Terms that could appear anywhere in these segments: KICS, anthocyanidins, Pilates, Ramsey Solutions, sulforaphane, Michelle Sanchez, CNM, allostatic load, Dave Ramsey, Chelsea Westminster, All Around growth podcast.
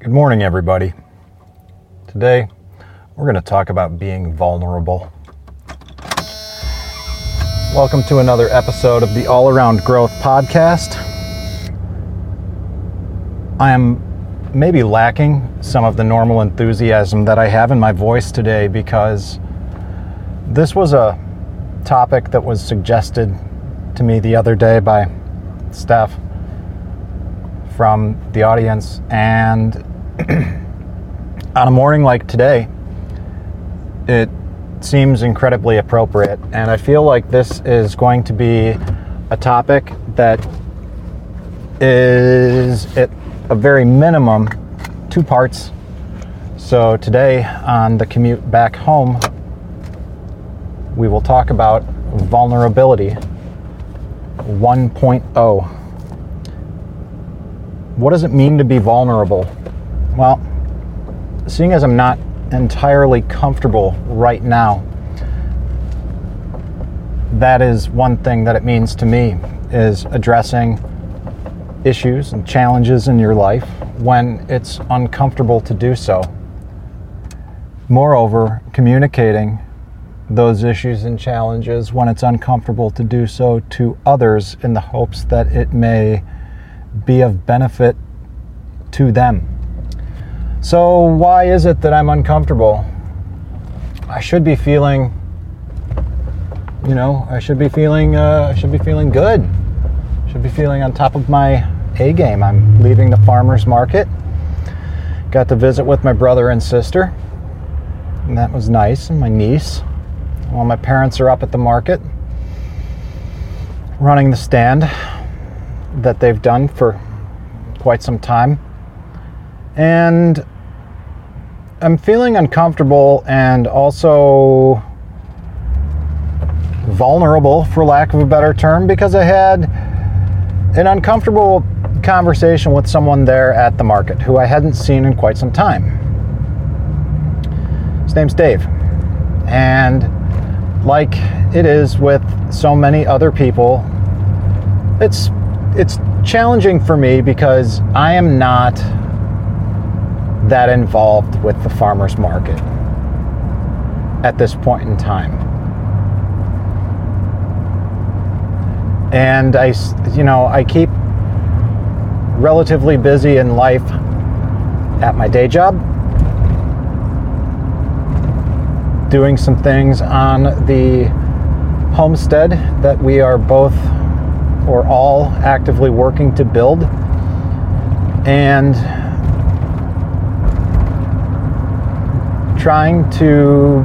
Good morning, everybody. Today, we're going to talk about being vulnerable. Welcome to another episode of the All Around Growth podcast. I am maybe lacking some of the normal enthusiasm that I have in my voice today because this was a topic that was suggested to me the other day by Steph from the audience, and on a morning like today, it seems incredibly appropriate, and I feel like this is going to be a topic that is, at a very minimum, two parts. So today, on the commute back home, we will talk about vulnerability 1.0. What does it mean to be vulnerable? Well, seeing as I'm not entirely comfortable right now, that is one thing that it means to me, is addressing issues and challenges in your life when it's uncomfortable to do so. Moreover, communicating those issues and challenges when it's uncomfortable to do so to others in the hopes that it may be of benefit to them. So why is it that I'm uncomfortable? I should be feeling, I should be feeling good. I should be feeling on top of my A game. I'm leaving the farmer's market. Got to visit with my brother and sister, and that was nice, and my niece. While my parents are up at the market, running the stand that they've done for quite some time. And I'm feeling uncomfortable and also vulnerable, for lack of a better term, because I had an uncomfortable conversation with someone there at the market who I hadn't seen in quite some time. His name's Dave. And like it is with so many other people, it's challenging for me because I am not that involved with the farmer's market at this point in time. And I keep relatively busy in life at my day job, doing some things on the homestead that we are both or all actively working to build. And trying to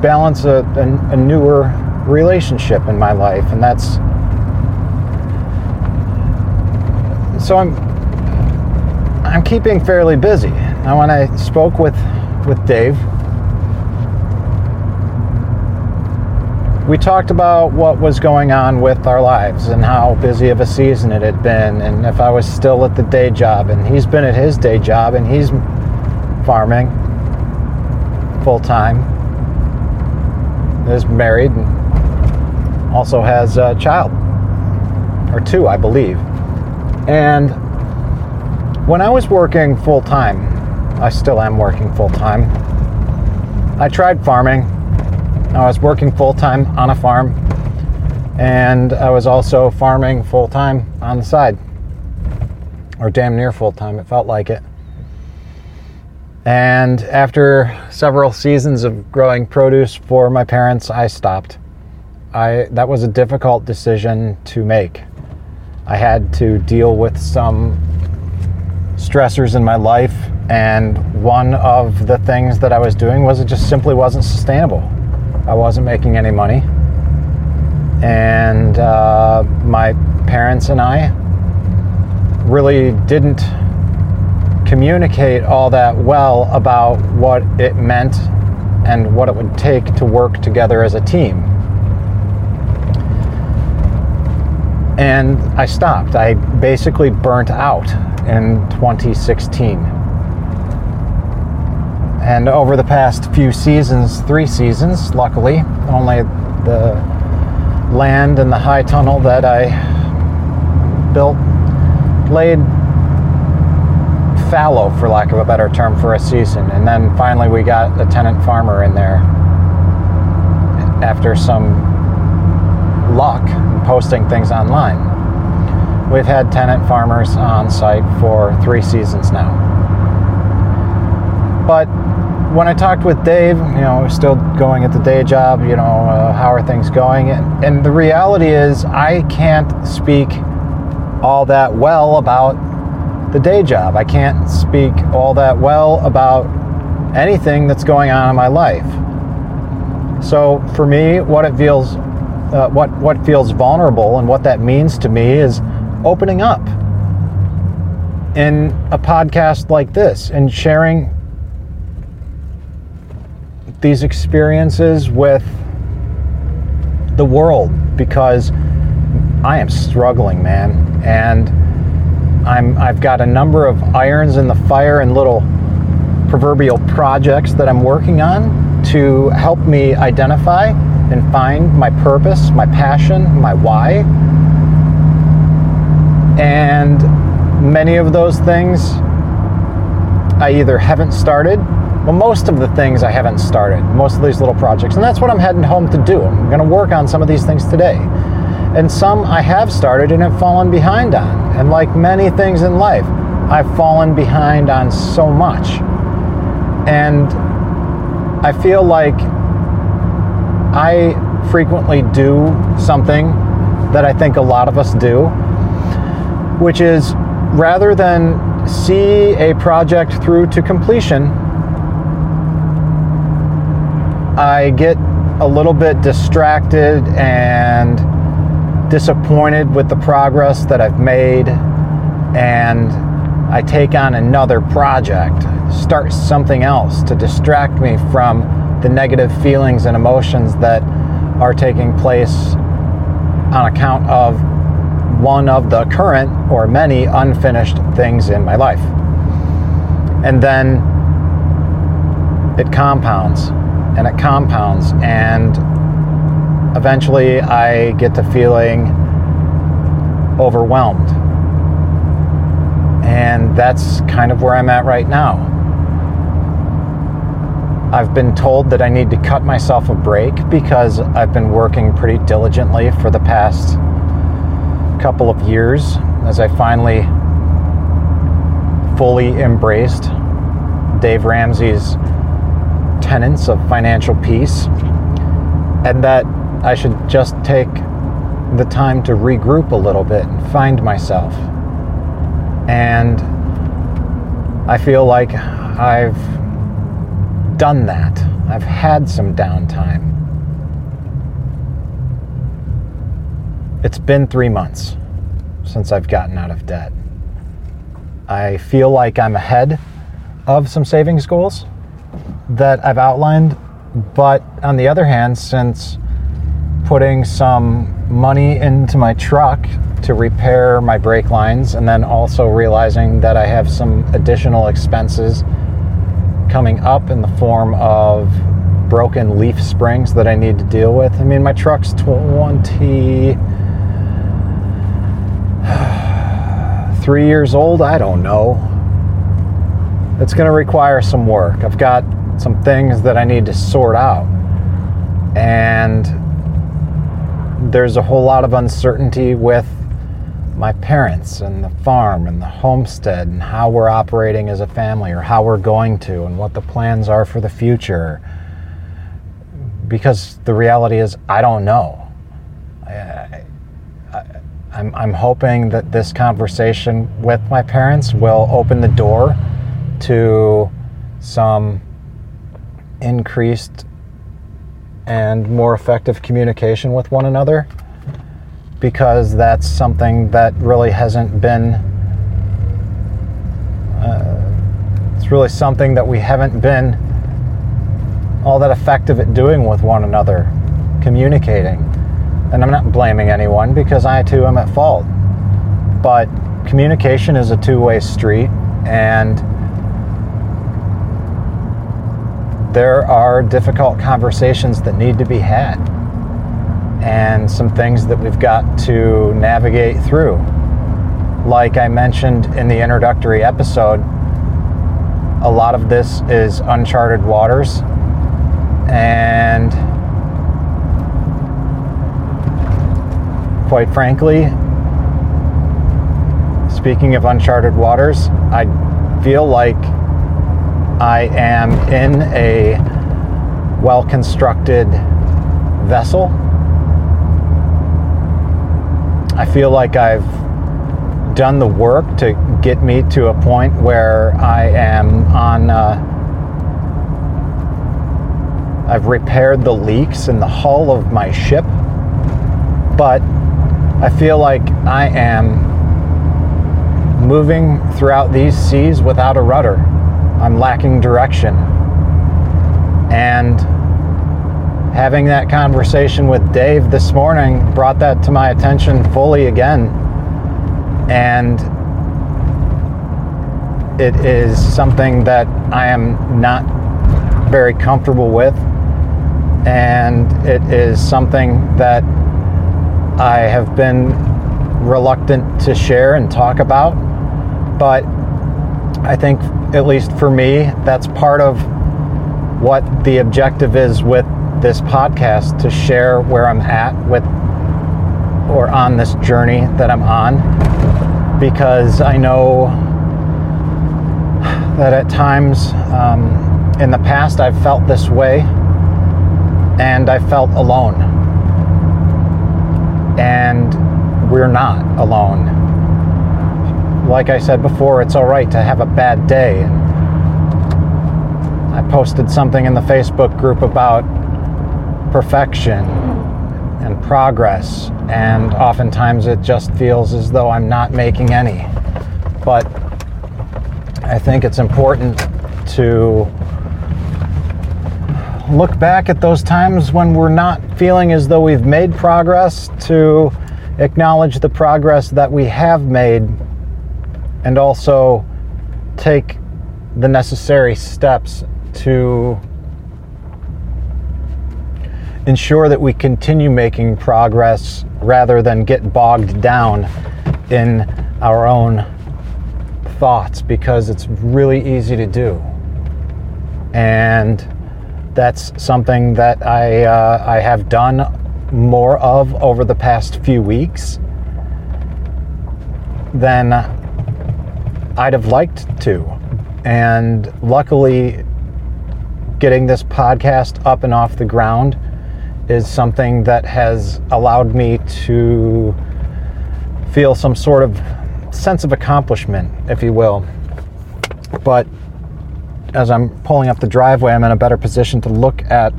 balance a newer relationship in my life, and that's so I'm keeping fairly busy. Now, when I spoke with Dave, we talked about what was going on with our lives and how busy of a season it had been, and if I was still at the day job, and he's been at his day job, and he's farming full-time, is married, and also has a child, or two, I believe. And when I was working full-time, I still am working full-time, I tried farming. I was working full-time on a farm, and I was also farming full-time on the side, or damn near full-time, it felt like it. And after several seasons of growing produce for my parents, I stopped. That was a difficult decision to make. I had to deal with some stressors in my life, and one of the things that I was doing was it just simply wasn't sustainable. I wasn't making any money, and my parents and I really didn't communicate all that well about what it meant and what it would take to work together as a team. And I stopped. I basically burnt out in 2016. And over the past few seasons, 3 seasons, luckily, only the land and the high tunnel that I built laid fallow, for lack of a better term, for a season. And then finally we got a tenant farmer in there after some luck posting things online. We've had tenant farmers on site for 3 seasons now. But when I talked with Dave, we're still going at the day job, how are things going? And the reality is I can't speak all that well about the day job. I can't speak all that well about anything that's going on in my life. So for me, what feels vulnerable and what that means to me is opening up in a podcast like this and sharing these experiences with the world, because I am struggling, man, and I've got a number of irons in the fire and little proverbial projects that I'm working on to help me identify and find my purpose, my passion, my why. And many of those things I either haven't started. Well, most of the things I haven't started, most of these little projects, and that's what I'm heading home to do. I'm going to work on some of these things today. And some I have started and have fallen behind on. And like many things in life, I've fallen behind on so much. And I feel like I frequently do something that I think a lot of us do, which is rather than see a project through to completion, I get a little bit distracted and disappointed with the progress that I've made, and I take on another project, start something else to distract me from the negative feelings and emotions that are taking place on account of one of the current or many unfinished things in my life. And then it compounds. And it compounds, and eventually I get to feeling overwhelmed. And that's kind of where I'm at right now. I've been told that I need to cut myself a break because I've been working pretty diligently for the past couple of years as I finally fully embraced Dave Ramsey's tenets of financial peace, and that I should just take the time to regroup a little bit and find myself. And I feel like I've done that. I've had some downtime. It's been 3 months since I've gotten out of debt. I feel like I'm ahead of some savings goals that I've outlined, but on the other hand, since putting some money into my truck to repair my brake lines, and then also realizing that I have some additional expenses coming up in the form of broken leaf springs that I need to deal with. I mean, my truck's 23 years old. I don't know. It's going to require some work. I've got some things that I need to sort out. And there's a whole lot of uncertainty with my parents and the farm and the homestead and how we're operating as a family, or how we're going to, and what the plans are for the future. Because the reality is, I don't know. I'm hoping that this conversation with my parents will open the door to some increased and more effective communication with one another, because that's something that really hasn't been it's really something that we haven't been all that effective at doing with one another, communicating. And I'm not blaming anyone, because I too am at fault, but communication is a two-way street, and there are difficult conversations that need to be had, and some things that we've got to navigate through. Like I mentioned in the introductory episode, a lot of this is uncharted waters, and quite frankly, speaking of uncharted waters, I feel like I am in a well-constructed vessel. I feel like I've done the work to get me to a point where I am on, I've repaired the leaks in the hull of my ship, but I feel like I am moving throughout these seas without a rudder. I'm lacking direction. And having that conversation with Dave this morning brought that to my attention fully again. And it is something that I am not very comfortable with. And it is something that I have been reluctant to share and talk about, but I think, at least for me, that's part of what the objective is with this podcast, to share where I'm at with, or on this journey that I'm on, because I know that at times in the past I've felt this way and I felt alone. And we're not alone. Like I said before, it's all right to have a bad day. I posted something in the Facebook group about perfection and progress, and oftentimes it just feels as though I'm not making any. But I think it's important to look back at those times when we're not feeling as though we've made progress, to acknowledge the progress that we have made, and also take the necessary steps to ensure that we continue making progress rather than get bogged down in our own thoughts, because it's really easy to do. And that's something that I have done more of over the past few weeks than I'd have liked to. And luckily, getting this podcast up and off the ground is something that has allowed me to feel some sort of sense of accomplishment, if you will. But as I'm pulling up the driveway, I'm in a better position to look at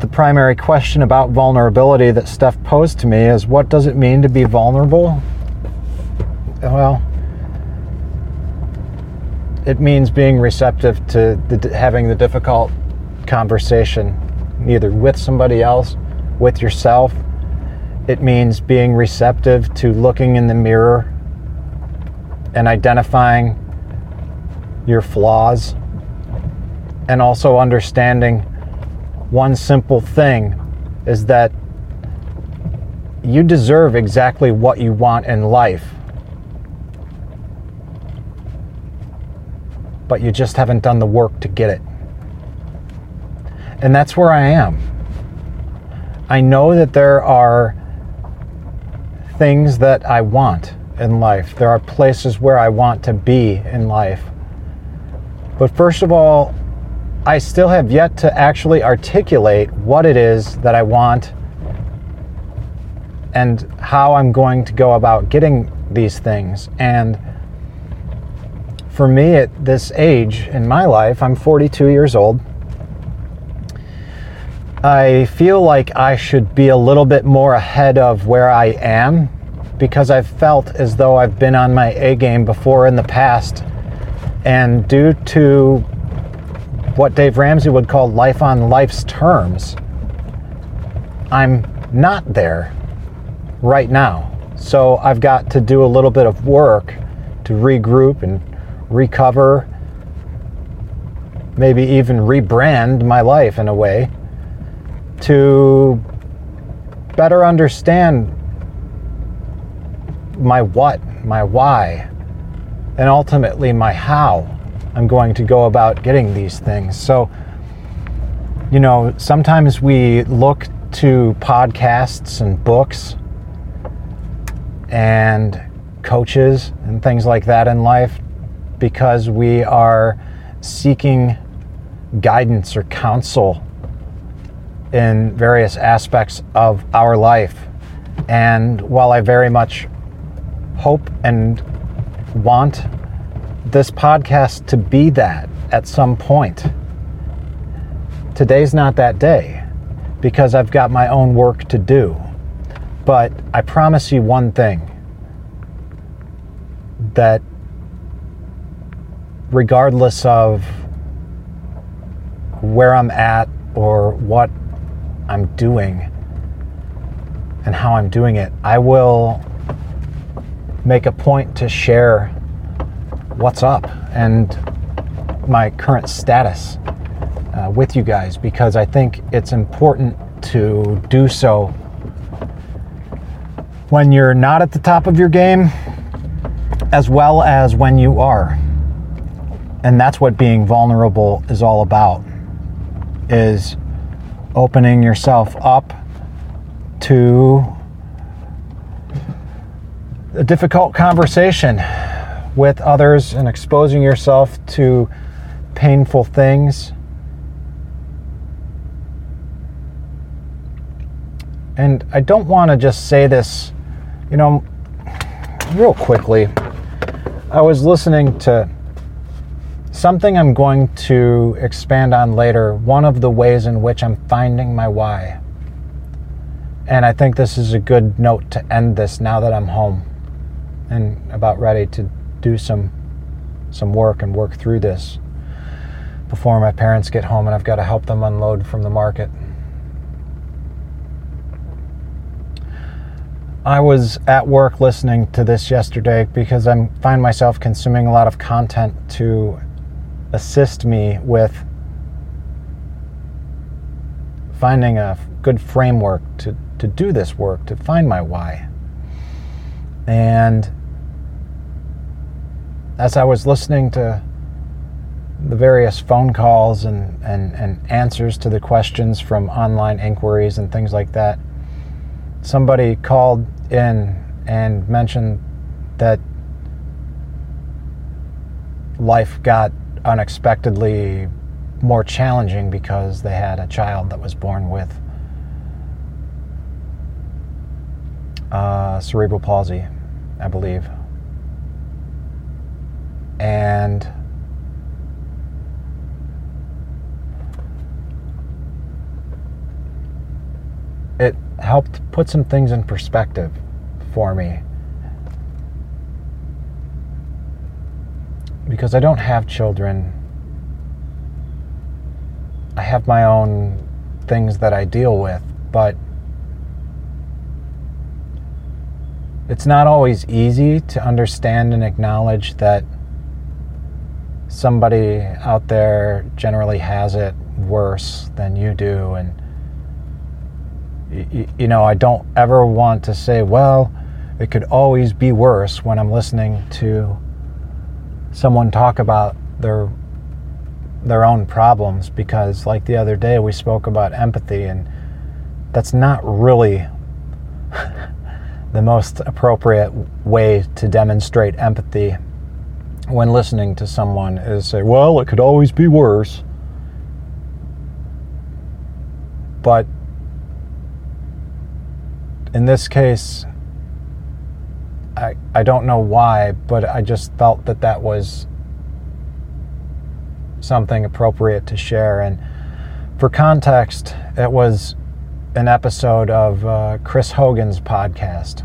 the primary question about vulnerability that Steph posed to me, is what does it mean to be vulnerable? Well, it means being receptive to having the difficult conversation, either with somebody else, with yourself. It means being receptive to looking in the mirror and identifying your flaws, and also understanding one simple thing is that you deserve exactly what you want in life, but you just haven't done the work to get it. And that's where I am. I know that there are things that I want in life. There are places where I want to be in life. But first of all, I still have yet to actually articulate what it is that I want and how I'm going to go about getting these things. And for me at this age in my life, I'm 42 years old. I feel like I should be a little bit more ahead of where I am, because I've felt as though I've been on my A game before in the past. And due to what Dave Ramsey would call life on life's terms, I'm not there right now. So I've got to do a little bit of work to regroup and recover, maybe even rebrand my life in a way, to better understand my what, my why, and ultimately my how. I'm going to go about getting these things. So, you know, sometimes we look to podcasts and books and coaches and things like that in life because we are seeking guidance or counsel in various aspects of our life. And while I very much hope and want this podcast to be that at some point, today's not that day because I've got my own work to do. But I promise you one thing, that regardless of where I'm at or what I'm doing and how I'm doing it, I will make a point to share what's up and my current status with you guys, because I think it's important to do so when you're not at the top of your game as well as when you are. And that's what being vulnerable is all about, is opening yourself up to a difficult conversation with others and exposing yourself to painful things. And I don't want to just say this, you know, real quickly. I was listening to something I'm going to expand on later, one of the ways in which I'm finding my why. And I think this is a good note to end this now that I'm home and about ready to do some work and work through this before my parents get home and I've got to help them unload from the market. I was at work listening to this yesterday because I find myself consuming a lot of content to assist me with finding a good framework to do this work, to find my why. And as I was listening to the various phone calls and answers to the questions from online inquiries and things like that, somebody called in and mentioned that life got unexpectedly more challenging because they had a child that was born with cerebral palsy, I believe. And it helped put some things in perspective for me, because I don't have children. I have my own things that I deal with, but it's not always easy to understand and acknowledge that somebody out there generally has it worse than you do. And, you know, I don't ever want to say, well, it could always be worse, when I'm listening to someone talk about their own problems, because like the other day we spoke about empathy, and that's not really the most appropriate way to demonstrate empathy when listening to someone, is say, well, it could always be worse. But in this case, I don't know why, but I just felt that that was something appropriate to share. And for context, it was an episode of Chris Hogan's podcast,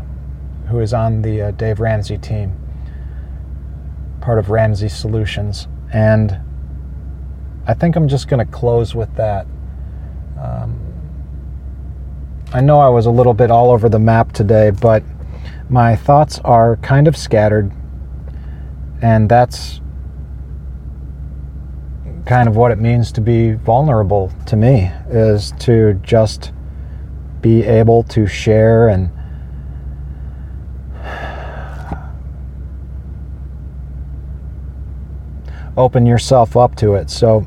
who is on the Dave Ramsey team, part of Ramsey Solutions. And I think I'm just going to close with that. I know I was a little bit all over the map today, but my thoughts are kind of scattered, and that's kind of what it means to be vulnerable to me, is to just be able to share and open yourself up to it. So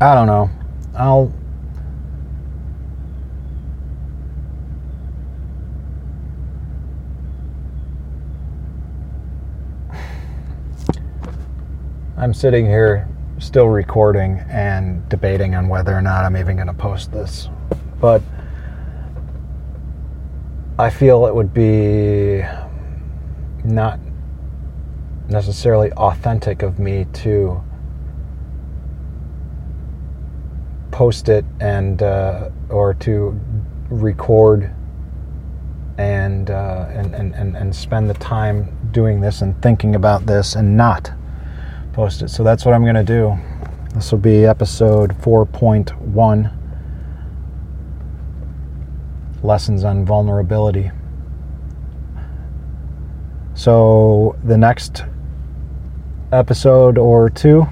I don't know. I'm sitting here still recording and debating on whether or not I'm even going to post this. But I feel it would be not necessarily authentic of me to post it and or to record and spend the time doing this and thinking about this and not post it. So that's what I'm going to do. This will be episode 4.1, Lessons on Vulnerability. So the next episode or two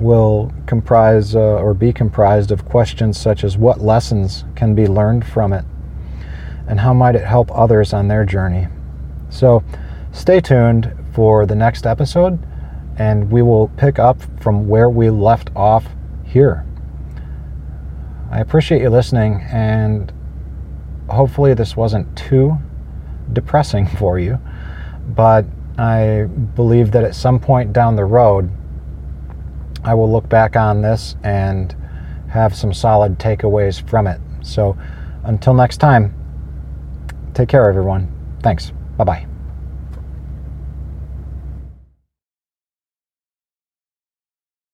will comprise or be comprised of questions such as what lessons can be learned from it and how might it help others on their journey. So stay tuned for the next episode, and we will pick up from where we left off here. I appreciate you listening, and hopefully this wasn't too depressing for you, but I believe that at some point down the road, I will look back on this and have some solid takeaways from it. So until next time, take care, everyone. Thanks. Bye-bye.